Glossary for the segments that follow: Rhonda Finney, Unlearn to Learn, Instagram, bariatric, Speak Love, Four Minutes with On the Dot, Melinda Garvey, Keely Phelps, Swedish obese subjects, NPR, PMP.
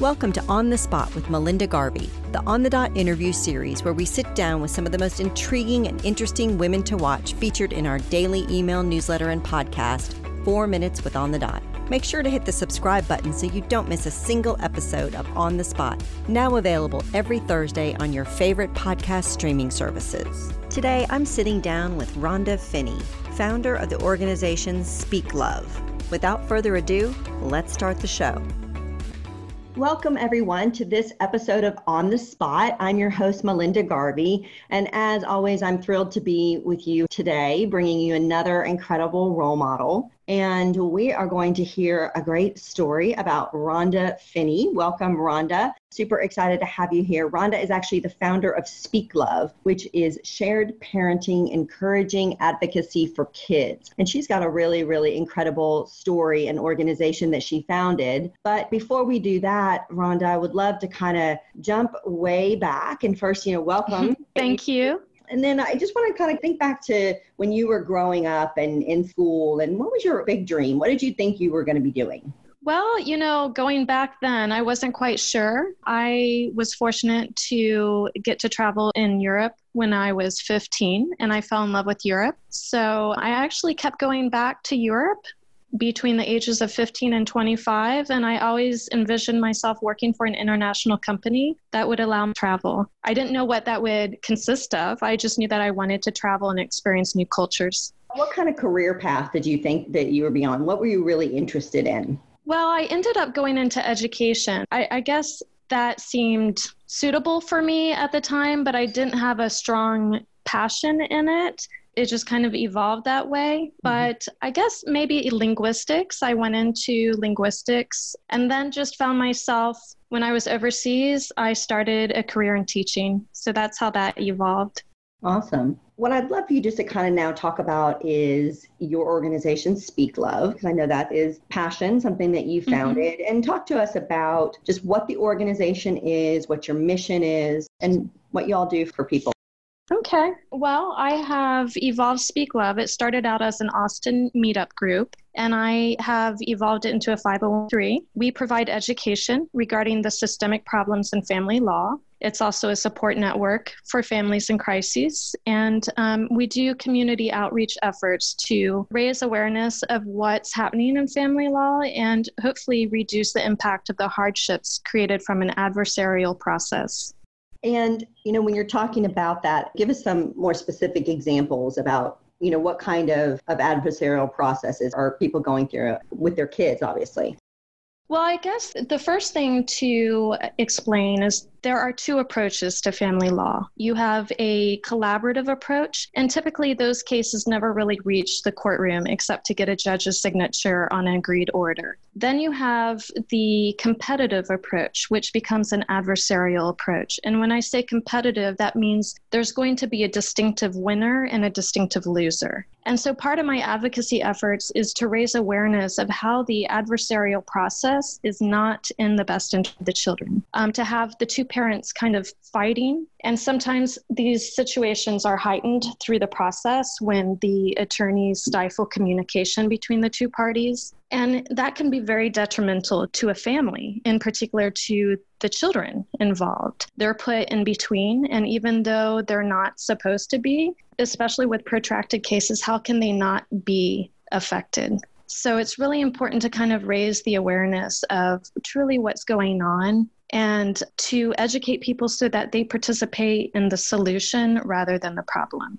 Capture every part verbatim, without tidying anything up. Welcome to On the Spot with Melinda Garvey, the On the Dot interview series where we sit down with some of the most intriguing and interesting women to watch featured in our daily email newsletter and podcast, Four Minutes with On the Dot. Make sure to hit the subscribe button so you don't miss a single episode of On the Spot, now available every Thursday on your favorite podcast streaming services. Today, I'm sitting down with Rhonda Finney, founder of the organization Speak Love. Without further ado, let's start the show. Welcome, everyone, to this episode of On the Spot. I'm your host, Melinda Garvey, and as always, I'm thrilled to be with you today, bringing you another incredible role model, and we are going to hear a great story about Rhonda Finney. Welcome, Rhonda. Super excited to have you here. Rhonda is actually the founder of Speak Love, which is shared parenting, encouraging advocacy for kids. And she's got a really, really incredible story and organization that she founded. But before we do that, Rhonda, I would love to kind of jump way back. And first, you know, welcome. Thank you. And then I just want to kind of think back to when you were growing up and in school, and what was your big dream? What did you think you were going to be doing? Well, you know, going back then, I wasn't quite sure. I was fortunate to get to travel in Europe when I was fifteen, and I fell in love with Europe. So I actually kept going back to Europe between the ages of fifteen and twenty-five, and I always envisioned myself working for an international company that would allow me to travel. I didn't know what that would consist of. I just knew that I wanted to travel and experience new cultures. What kind of career path did you think that you were beyond? What were you really interested in? Well, I ended up going into education. I, I guess that seemed suitable for me at the time, but I didn't have a strong passion in it. It just kind of evolved that way. But I guess maybe linguistics. I went into linguistics and then just found myself when I was overseas, I started a career in teaching. So that's how that evolved. Awesome. What I'd love for you just to kind of now talk about is your organization, Speak Love, because I know that is passion, something that you founded. Mm-hmm. And talk to us about just what the organization is, what your mission is, and what you all do for people. Okay. Well, I have evolved Speak Love. It started out as an Austin meetup group, and I have evolved it into a five oh one c three. We provide education regarding the systemic problems in family law. It's also a support network for families in crises. And um, we do community outreach efforts to raise awareness of what's happening in family law and hopefully reduce the impact of the hardships created from an adversarial process. And, you know, when you're talking about that, give us some more specific examples about, you know, what kind of, of adversarial processes are people going through with their kids, obviously. Well, I guess the first thing to explain is there are two approaches to family law. You have a collaborative approach, and typically those cases never really reach the courtroom except to get a judge's signature on an agreed order. Then you have the competitive approach, which becomes an adversarial approach. And when I say competitive, that means there's going to be a distinctive winner and a distinctive loser. And so part of my advocacy efforts is to raise awareness of how the adversarial process is not in the best interest of the children. Um, to have the two parents kind of fighting, and sometimes these situations are heightened through the process when the attorneys stifle communication between the two parties. And that can be very detrimental to a family, in particular to the children involved. They're put in between, and even though they're not supposed to be, especially with protracted cases, how can they not be affected? So it's really important to kind of raise the awareness of truly what's going on and to educate people so that they participate in the solution rather than the problem.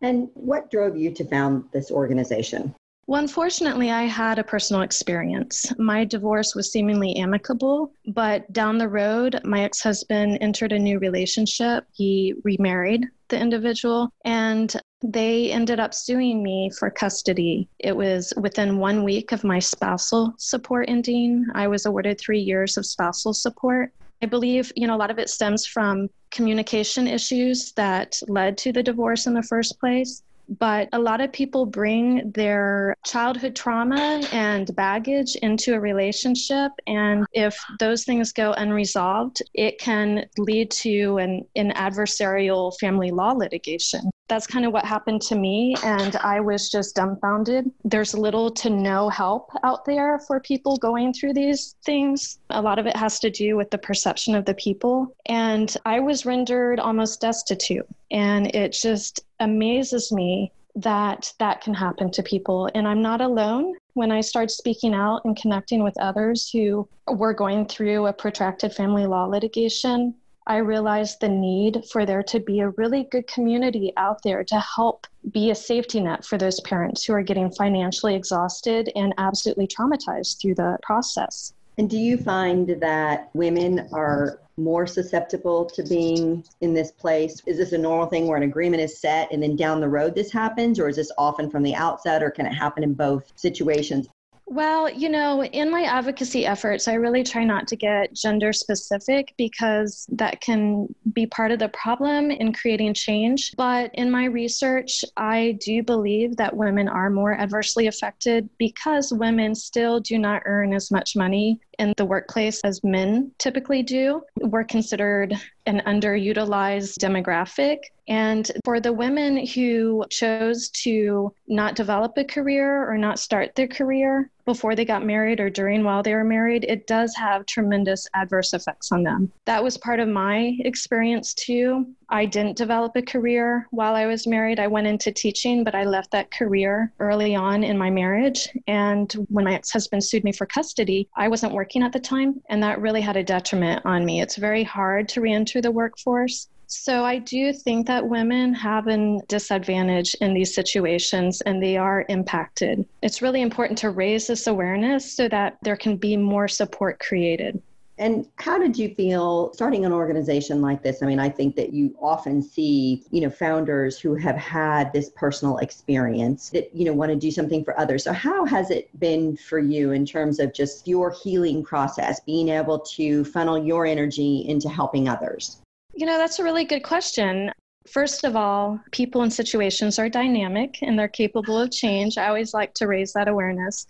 And what drove you to found this organization? Well, unfortunately, I had a personal experience. My divorce was seemingly amicable, but down the road, my ex-husband entered a new relationship. He remarried the individual, and they ended up suing me for custody. It was within one week of my spousal support ending. I was awarded three years of spousal support. I believe, you know, a lot of it stems from communication issues that led to the divorce in the first place. But a lot of people bring their childhood trauma and baggage into a relationship. And if those things go unresolved, it can lead to an, an adversarial family law litigation. that's kind of what happened to me. And I was just dumbfounded. There's little to no help out there for people going through these things. A lot of it has to do with the perception of the people. And I was rendered almost destitute. And it just amazes me that that can happen to people. And I'm not alone. When I started speaking out and connecting with others who were going through a protracted family law litigation, I realized the need for there to be a really good community out there to help be a safety net for those parents who are getting financially exhausted and absolutely traumatized through the process. And do you find that women are more susceptible to being in this place? Is this a normal thing where an agreement is set and then down the road this happens, or is this often from the outset, or can it happen in both situations? Well, you know, in my advocacy efforts, I really try not to get gender specific because that can be part of the problem in creating change. But in my research, I do believe that women are more adversely affected because women still do not earn as much money in the workplace as men typically do. We're considered an underutilized demographic. And for the women who chose to not develop a career or not start their career before they got married or during while they were married, it does have tremendous adverse effects on them. That was part of my experience too. I didn't develop a career while I was married. I went into teaching, but I left that career early on in my marriage. And when my ex-husband sued me for custody, I wasn't working at the time. And that really had a detriment on me. It's very hard to reenter the workforce. So I do think that women have a disadvantage in these situations and they are impacted. It's really important to raise this awareness so that there can be more support created. And how did you feel starting an organization like this? I mean, I think that you often see, you know, founders who have had this personal experience that, you know, want to do something for others. So how has it been for you in terms of just your healing process, being able to funnel your energy into helping others? You know, that's a really good question. First of all, people and situations are dynamic and they're capable of change. I always like to raise that awareness.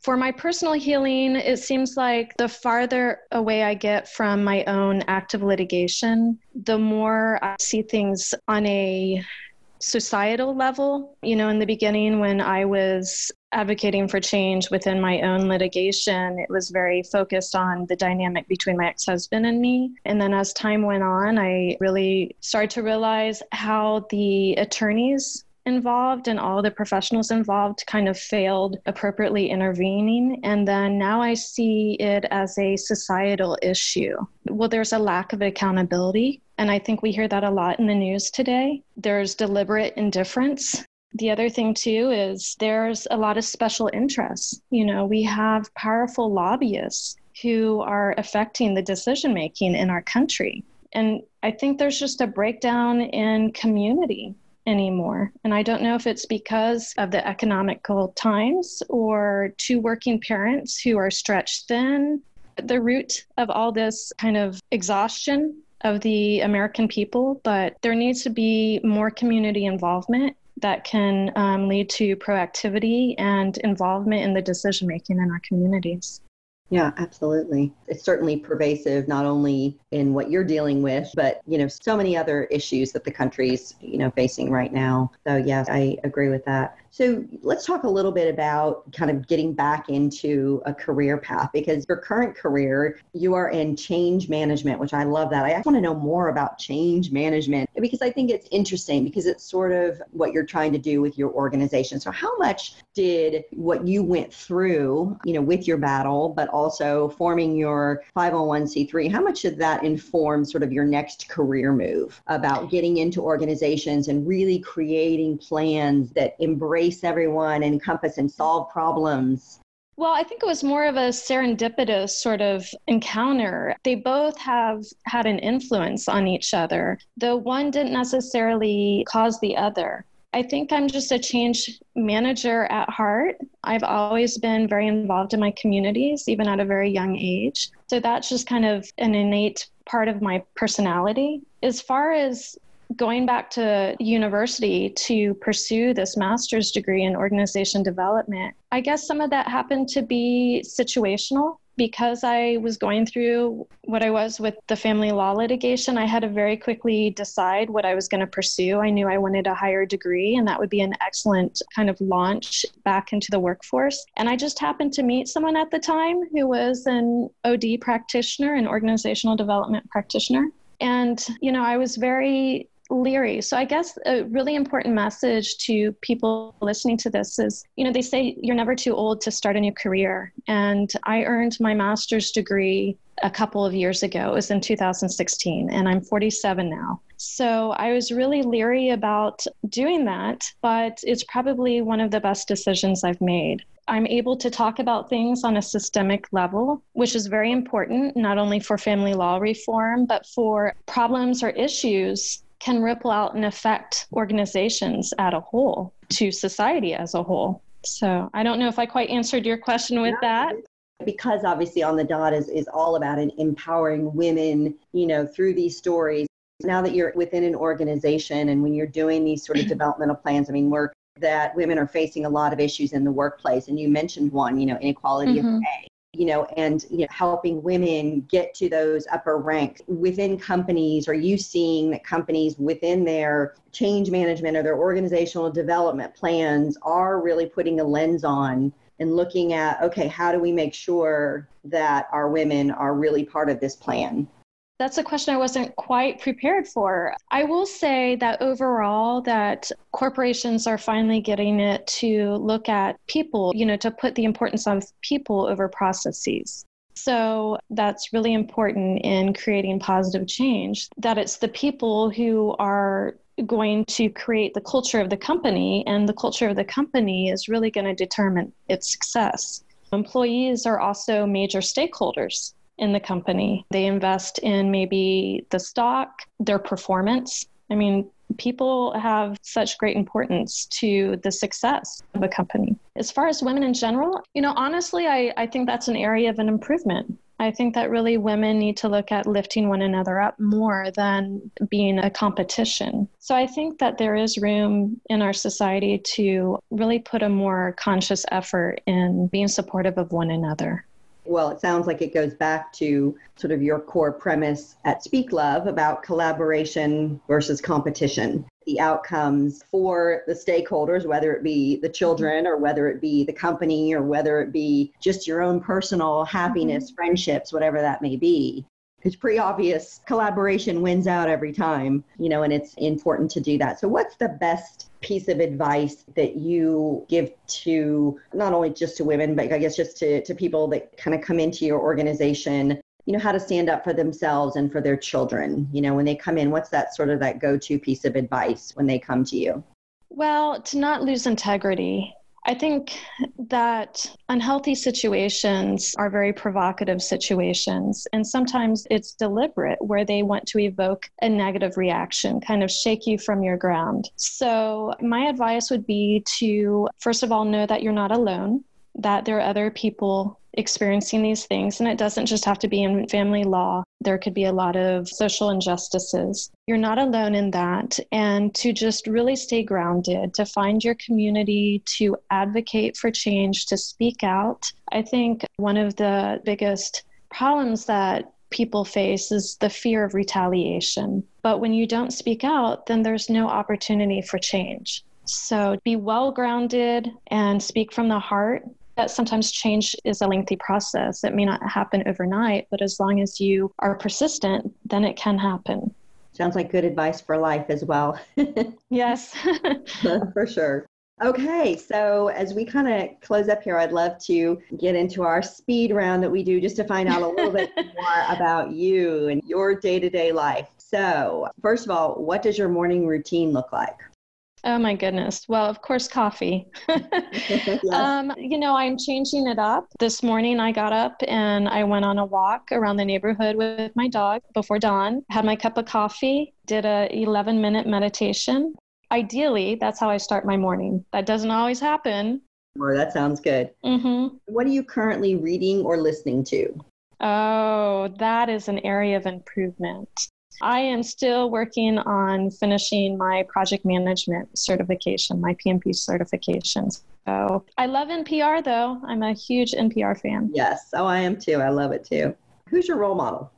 For my personal healing, it seems like the farther away I get from my own active litigation, the more I see things on a societal level. You know, in the beginning when I was advocating for change within my own litigation, it was very focused on the dynamic between my ex-husband and me. And then as time went on, I really started to realize how the attorneys involved and all the professionals involved kind of failed appropriately intervening. And then now I see it as a societal issue. Well, there's a lack of accountability. And I think we hear that a lot in the news today. There's deliberate indifference. The other thing, too, is there's a lot of special interests. You know, we have powerful lobbyists who are affecting the decision making in our country. And I think there's just a breakdown in community anymore. And I don't know if it's because of the economical times or two working parents who are stretched thin. The root of all this kind of exhaustion of the American people, but there needs to be more community involvement that can um, lead to proactivity and involvement in the decision-making in our communities. Yeah, absolutely. It's certainly pervasive, not only in what you're dealing with, but, you know, so many other issues that the country's, you know, facing right now. So yes, I agree with that. So let's talk a little bit about kind of getting back into a career path, because your current career, you are in change management, which I love that. I actually want to know more about change management because I think it's interesting because it's sort of what you're trying to do with your organization. So how much did what you went through, you know, with your battle, but also forming your five oh one c three, how much did that inform sort of your next career move about getting into organizations and really creating plans that embrace everyone, encompass and solve problems? Well, I think it was more of a serendipitous sort of encounter. They both have had an influence on each other, though one didn't necessarily cause the other. I think I'm just a change manager at heart. I've always been very involved in my communities, even at a very young age. So that's just kind of an innate part of my personality. As far as going back to university to pursue this master's degree in organization development, I guess some of that happened to be situational. because I was going through what I was with the family law litigation, I had to very quickly decide what I was going to pursue. I knew I wanted a higher degree, and that would be an excellent kind of launch back into the workforce. And I just happened to meet someone at the time who was an O D practitioner, an organizational development practitioner. And, you know, I was very leery. So I guess a really important message to people listening to this is, you know, they say you're never too old to start a new career. And I earned my master's degree a couple of years ago. It was in two thousand sixteen, and I'm forty-seven now. So I was really leery about doing that, but it's probably one of the best decisions I've made. I'm able to talk about things on a systemic level, which is very important, not only for family law reform, but for problems or issues can ripple out and affect organizations as a whole, to society as a whole. So I don't know if I quite answered your question with that. Because obviously On the Dot is, is all about an empowering women, you know, through these stories. Now that you're within an organization and when you're doing these sort of developmental plans, I mean, we're that women are facing a lot of issues in the workplace. And you mentioned one, you know, inequality mm-hmm. of pay. You know, and you know, helping women get to those upper ranks within companies. Are you seeing that companies within their change management or their organizational development plans are really putting a lens on and looking at, okay, how do we make sure that our women are really part of this plan? That's a question I wasn't quite prepared for. I will say that overall that corporations are finally getting it to look at people, you know, to put the importance on people over processes. So that's really important in creating positive change, that it's the people who are going to create the culture of the company, and the culture of the company is really going to determine its success. Employees are also major stakeholders in the company. They invest in maybe the stock, their performance. I mean, people have such great importance to the success of a company. As far as women in general, you know, honestly, I, I think that's an area of an improvement. I think that really women need to look at lifting one another up more than being a competition. So I think that there is room in our society to really put a more conscious effort in being supportive of one another. Well, it sounds like it goes back to sort of your core premise at Speak Love about collaboration versus competition. The outcomes for the stakeholders, whether it be the children or whether it be the company or whether it be just your own personal happiness, mm-hmm. friendships, whatever that may be. It's pretty obvious collaboration wins out every time, you know, and it's important to do that. So what's the best piece of advice that you give to not only just to women, but I guess just to, to people that kind of come into your organization, you know, how to stand up for themselves and for their children, you know, when they come in? What's that sort of that go-to piece of advice when they come to you? Well, to not lose integrity. I think that unhealthy situations are very provocative situations, and sometimes it's deliberate where they want to evoke a negative reaction, kind of shake you from your ground. So my advice would be to, first of all, know that you're not alone, that there are other people experiencing these things, and it doesn't just have to be in family law. There could be a lot of social injustices. You're not alone in that, and to just really stay grounded, to find your community, to advocate for change, to speak out. I think one of the biggest problems that people face is the fear of retaliation. But when you don't speak out, then there's no opportunity for change. So be well grounded and speak from the heart. That sometimes change is a lengthy process. It may not happen overnight, but as long as you are persistent, then it can happen. Sounds like good advice for life as well. Yes. For sure. Okay, so as we kind of close up here, I'd love to get into our speed round that we do just to find out a little bit more about you and your day-to-day life. So first of all, what does your morning routine look like? Oh my goodness. Well, of course, coffee. Yes. um, you know, I'm changing it up. This morning I got up and I went on a walk around the neighborhood with my dog before dawn, had my cup of coffee, did a eleven minute meditation. Ideally, that's how I start my morning. That doesn't always happen. Well, that sounds good. Mm-hmm. What are you currently reading or listening to? Oh, that is an area of improvement. I am still working on finishing my project management certification, my P M P certification. So I love N P R, though. I'm a huge N P R fan. Yes. Oh, I am too. I love it too. Who's your role model?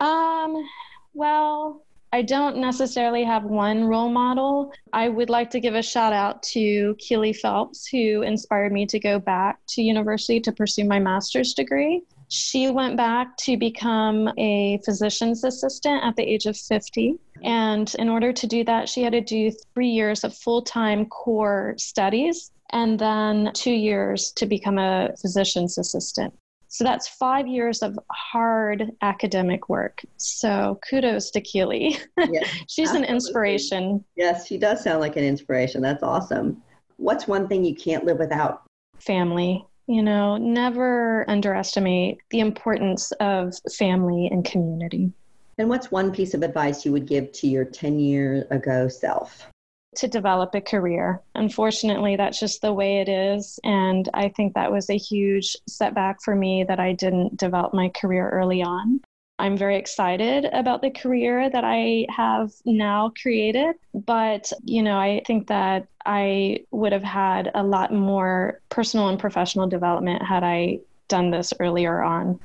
Um, well, I don't necessarily have one role model. I would like to give a shout out to Keely Phelps, who inspired me to go back to university to pursue my master's degree. She went back to become a physician's assistant at the age of fifty. And in order to do that, she had to do three years of full-time core studies and then two years to become a physician's assistant. So that's five years of hard academic work. So kudos to Keely. Yes, she's absolutely an inspiration. Yes, she does sound like an inspiration. That's awesome. What's one thing you can't live without? Family. You know, never underestimate the importance of family and community. And what's one piece of advice you would give to your ten years ago self? To develop a career. Unfortunately, that's just the way it is. And I think that was a huge setback for me that I didn't develop my career early on. I'm very excited about the career that I have now created, but, you know, I think that I would have had a lot more personal and professional development had I done this earlier on.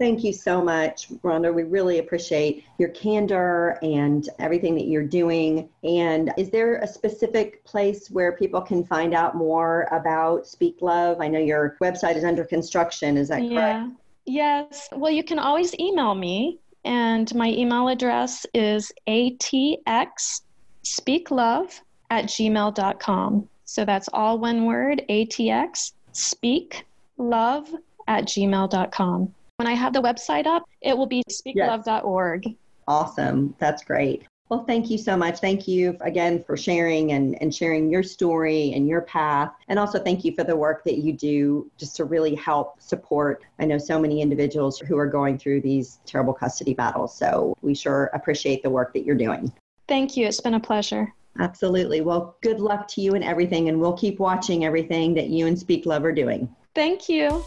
Thank you so much, Rhonda. We really appreciate your candor and everything that you're doing. And is there a specific place where people can find out more about Speak Love? I know your website is under construction. Is that yeah. correct? Yes. Well, you can always email me. And my email address is A T X speak love at gmail dot com. So that's all one word, A T X speak love at gmail dot com. When I have the website up, it will be speak love dot org. Yes. Awesome. That's great. Well, thank you so much. Thank you again for sharing and, and sharing your story and your path. And also thank you for the work that you do just to really help support. I know so many individuals who are going through these terrible custody battles. So we sure appreciate the work that you're doing. Thank you. It's been a pleasure. Absolutely. Well, good luck to you and everything. And we'll keep watching everything that you and Speak Love are doing. Thank you.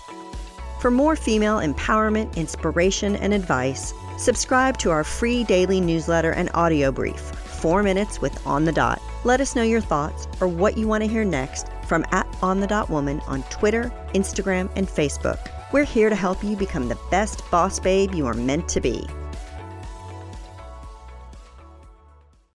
For more female empowerment, inspiration, and advice, subscribe to our free daily newsletter and audio brief, Four Minutes with On the Dot. Let us know your thoughts or what you want to hear next from at On the Dot Woman on Twitter, Instagram, and Facebook. We're here to help you become the best boss babe you are meant to be.